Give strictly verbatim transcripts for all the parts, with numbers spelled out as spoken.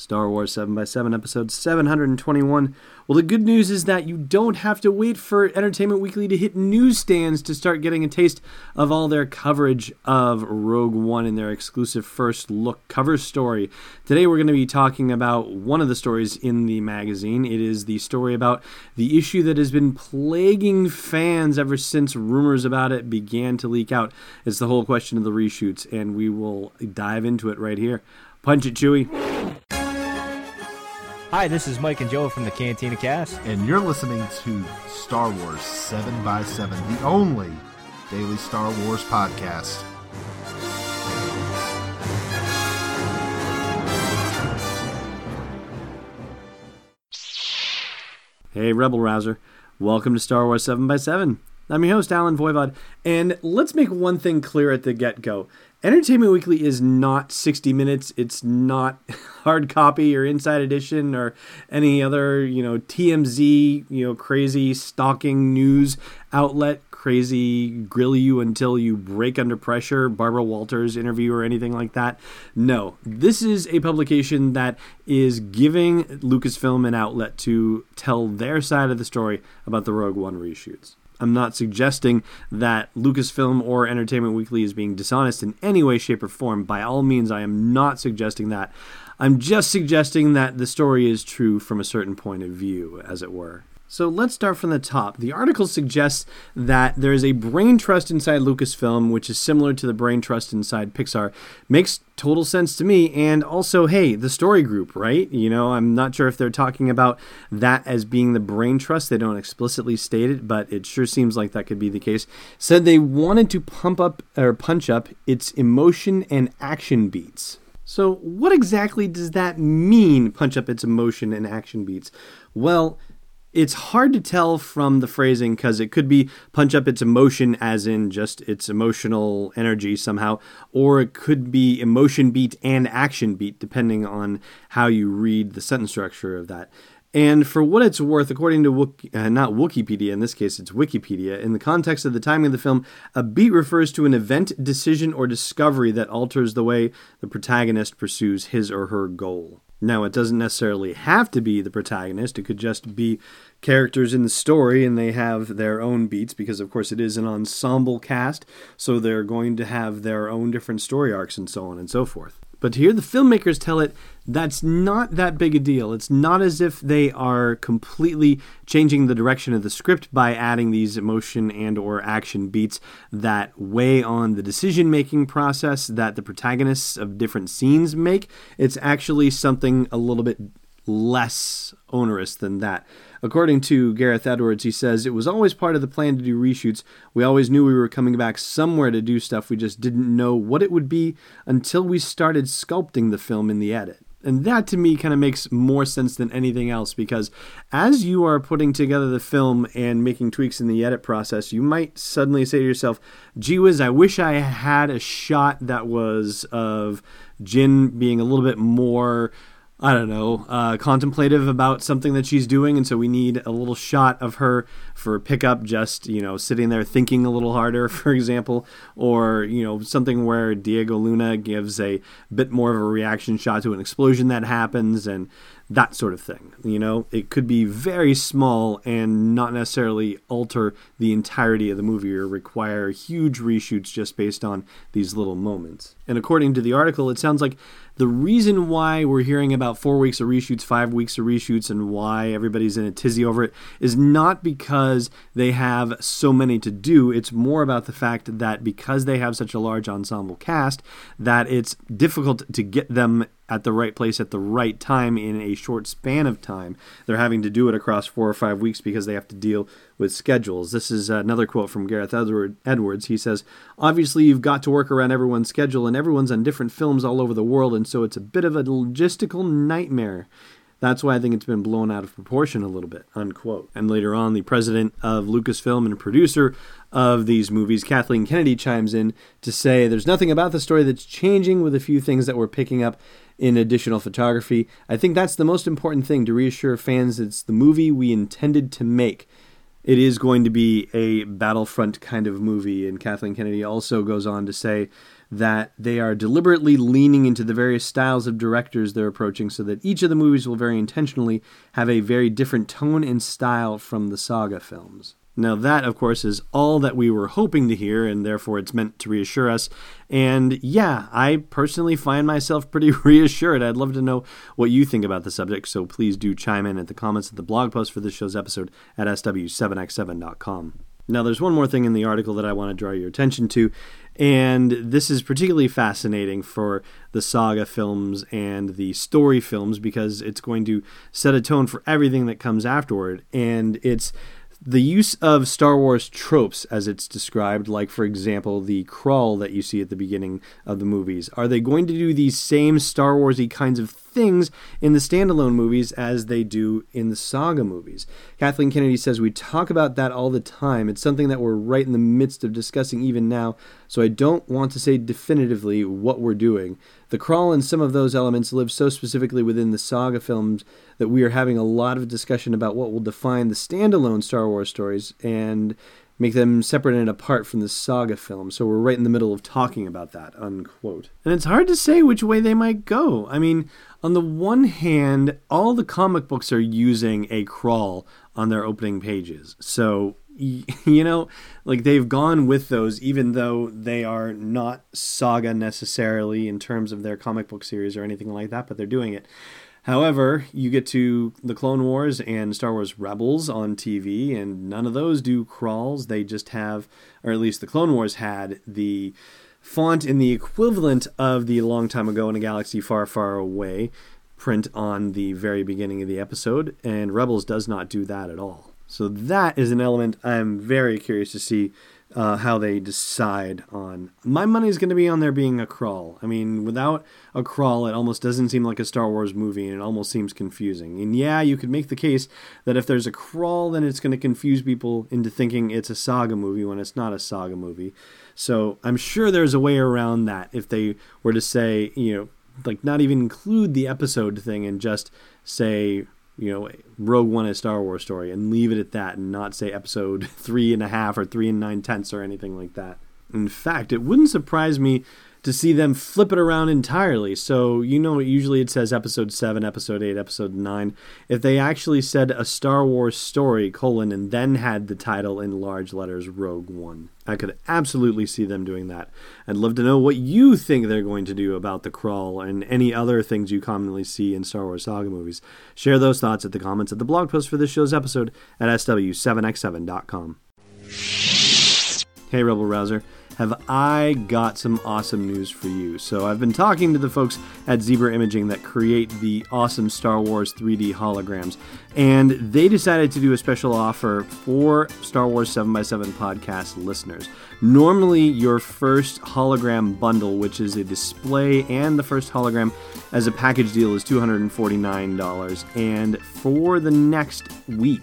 Star Wars seven by seven, episode seven hundred twenty-one. Well, the good news is that you don't have to wait for Entertainment Weekly to hit newsstands to start getting a taste of all their coverage of Rogue One in their exclusive first look cover story. Today we're going to be talking about one of the stories in the magazine. It is the story about the issue that has been plaguing fans ever since rumors about it began to leak out. It's the whole question of the reshoots, and we will dive into it right here. Punch it, Chewie. Hi, this is Mike and Joe from the Cantina Cast. And you're listening to Star Wars seven by seven, the only daily Star Wars podcast. Hey, Rebel Rouser. Welcome to Star Wars seven by seven. I'm your host, Alan Voivod, and let's make one thing clear at the get-go. Entertainment Weekly is not sixty minutes. It's not hard copy or Inside Edition or any other, you know, T M Z, you know, crazy stalking news outlet, crazy grill you until you break under pressure, Barbara Walters interview or anything like that. No, this is a publication that is giving Lucasfilm an outlet to tell their side of the story about the Rogue One reshoots. I'm not suggesting that Lucasfilm or Entertainment Weekly is being dishonest in any way, shape, or form. By all means, I am not suggesting that. I'm just suggesting that the story is true from a certain point of view, as it were. So let's start from the top. The article suggests that there is a brain trust inside Lucasfilm, which is similar to the brain trust inside Pixar. Makes total sense to me. And also, hey, the story group, right? You know, I'm not sure if they're talking about that as being the brain trust. They don't explicitly state it, but it sure seems like that could be the case. Said they wanted to pump up or punch up its emotion and action beats. So what exactly does that mean, punch up its emotion and action beats? Well, it's hard to tell from the phrasing because it could be punch up its emotion as in just its emotional energy somehow, or it could be emotion beat and action beat depending on how you read the sentence structure of that. And for what it's worth, according to, Wookie, uh, not Wikipedia, in this case it's Wikipedia, in the context of the timing of the film, a beat refers to an event, decision, or discovery that alters the way the protagonist pursues his or her goal. Now, it doesn't necessarily have to be the protagonist. It could just be characters in the story, and they have their own beats because, of course, it is an ensemble cast, so they're going to have their own different story arcs and so on and so forth. But here the filmmakers tell it that's not that big a deal. It's not as if they are completely changing the direction of the script by adding these emotion and or action beats that weigh on the decision-making process that the protagonists of different scenes make. It's actually something a little bit less onerous than that. According to Gareth Edwards, he says, it was always part of the plan to do reshoots. We always knew we were coming back somewhere to do stuff. We just didn't know what it would be until we started sculpting the film in the edit. And that to me kind of makes more sense than anything else because as you are putting together the film and making tweaks in the edit process, you might suddenly say to yourself, gee whiz, I wish I had a shot that was of Jin being a little bit more, I don't know, uh, contemplative about something that she's doing, and so we need a little shot of her for pickup, just, you know, sitting there thinking a little harder, for example, or, you know, something where Diego Luna gives a bit more of a reaction shot to an explosion that happens, and that sort of thing, you know? It could be very small and not necessarily alter the entirety of the movie or require huge reshoots just based on these little moments. And according to the article, it sounds like the reason why we're hearing about four weeks of reshoots, five weeks of reshoots, and why everybody's in a tizzy over it is not because they have so many to do. It's more about the fact that because they have such a large ensemble cast, that it's difficult to get them at the right place at the right time in a short span of time. They're having to do it across four or five weeks because they have to deal with schedules. This is another quote from Gareth Edwards. He says, obviously you've got to work around everyone's schedule and everyone's on different films all over the world, and so it's a bit of a logistical nightmare. That's why I think it's been blown out of proportion a little bit, unquote. And later on, the president of Lucasfilm and producer of these movies, Kathleen Kennedy, chimes in to say, there's nothing about the story that's changing with a few things that we're picking up in additional photography. I think that's the most important thing, to reassure fans it's the movie we intended to make. It is going to be a Battlefront kind of movie. And Kathleen Kennedy also goes on to say that they are deliberately leaning into the various styles of directors they're approaching so that each of the movies will very intentionally have a very different tone and style from the saga films. Now that, of course, is all that we were hoping to hear, and therefore it's meant to reassure us. And yeah, I personally find myself pretty reassured. I'd love to know what you think about the subject, so please do chime in at the comments of the blog post for this show's episode at S W seven X seven dot com. Now, there's one more thing in the article that I want to draw your attention to, and this is particularly fascinating for the saga films and the story films because it's going to set a tone for everything that comes afterward, and it's the use of Star Wars tropes, as it's described, like, for example, the crawl that you see at the beginning of the movies. Are they going to do these same Star Wars-y kinds of things in the standalone movies as they do in the saga movies? Kathleen Kennedy says, "We talk about that all the time. It's something that we're right in the midst of discussing even now, so I don't want to say definitively what we're doing. The crawl and some of those elements live so specifically within the saga films that we are having a lot of discussion about what will define the standalone Star Wars stories and make them separate and apart from the saga film. So we're right in the middle of talking about that," unquote. And it's hard to say which way they might go. I mean, on the one hand, all the comic books are using a crawl on their opening pages. So, you know, like, they've gone with those, even though they are not saga necessarily in terms of their comic book series or anything like that, but they're doing it. However, you get to the Clone Wars and Star Wars Rebels on T V, and none of those do crawls. They just have, or at least the Clone Wars had, the font in the equivalent of the Long Time Ago in a Galaxy Far, Far Away print on the very beginning of the episode, and Rebels does not do that at all. So that is an element I'm very curious to see uh, how they decide on. My money is going to be on there being a crawl. I mean, without a crawl, it almost doesn't seem like a Star Wars movie, and it almost seems confusing. And yeah, you could make the case that if there's a crawl, then it's going to confuse people into thinking it's a saga movie when it's not a saga movie. So I'm sure there's a way around that if they were to say, you know, like, not even include the episode thing and just say, you know, Rogue One is Star Wars story, and leave it at that and not say episode three and a half or three and nine tenths or anything like that. In fact, it wouldn't surprise me to see them flip it around entirely. So, you know, usually it says episode seven, episode eight, episode nine. If they actually said a Star Wars story, colon, and then had the title in large letters, Rogue One, I could absolutely see them doing that. I'd love to know what you think they're going to do about the crawl and any other things you commonly see in Star Wars saga movies. Share those thoughts at the comments of the blog post for this show's episode at S W seven X seven dot com. Hey, Rebel Rouser. Have I got some awesome news for you. So I've been talking to the folks at Zebra Imaging that create the awesome Star Wars three D holograms, and they decided to do a special offer for Star Wars seven by seven podcast listeners. Normally, your first hologram bundle, which is a display and the first hologram as a package deal, is two hundred forty-nine dollars, and for the next week,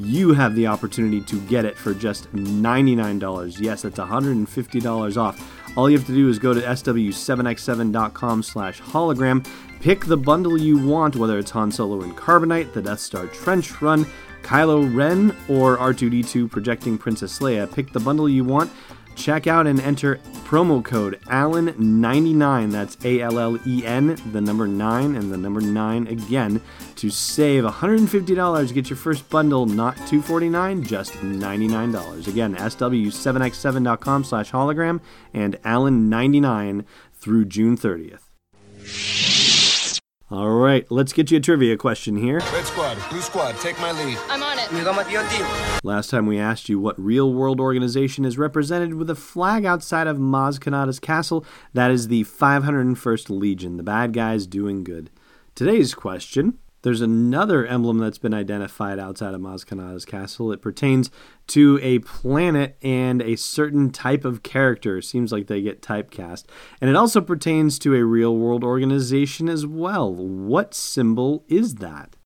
you have the opportunity to get it for just ninety-nine dollars. Yes, that's one hundred fifty dollars off. All you have to do is go to S W seven X seven dot com slash hologram, pick the bundle you want, whether it's Han Solo and Carbonite, the Death Star Trench Run, Kylo Ren, or R two D two projecting Princess Leia. Pick the bundle you want, check out, and enter promo code Allen ninety-nine, that's A L L E N, the number nine, and the number nine again, to save one hundred fifty dollars. Get your first bundle, not two hundred forty-nine dollars, just ninety-nine dollars. Again, S W seven X seven dot com slash hologram and Allen ninety-nine through June thirtieth. All right, let's get you a trivia question here. Red squad, blue squad, take my lead. I'm on it. Last time we asked you what real-world organization is represented with a flag outside of Maz Kanata's castle. That is the five hundred first Legion, the bad guys doing good. Today's question, there's another emblem that's been identified outside of Maz Kanata's castle. It pertains to a planet and a certain type of character. Seems like they get typecast. And it also pertains to a real-world organization as well. What symbol is that?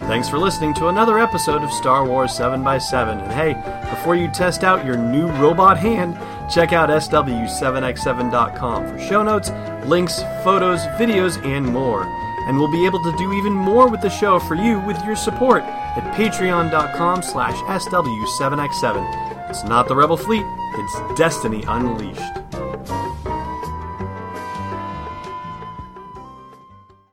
Thanks for listening to another episode of Star Wars seven by seven. And hey, before you test out your new robot hand, check out S W seven X seven dot com for show notes, links, photos, videos, and more. And we'll be able to do even more with the show for you with your support at patreon dot com slash S W seven X seven. It's not the Rebel fleet, it's Destiny Unleashed.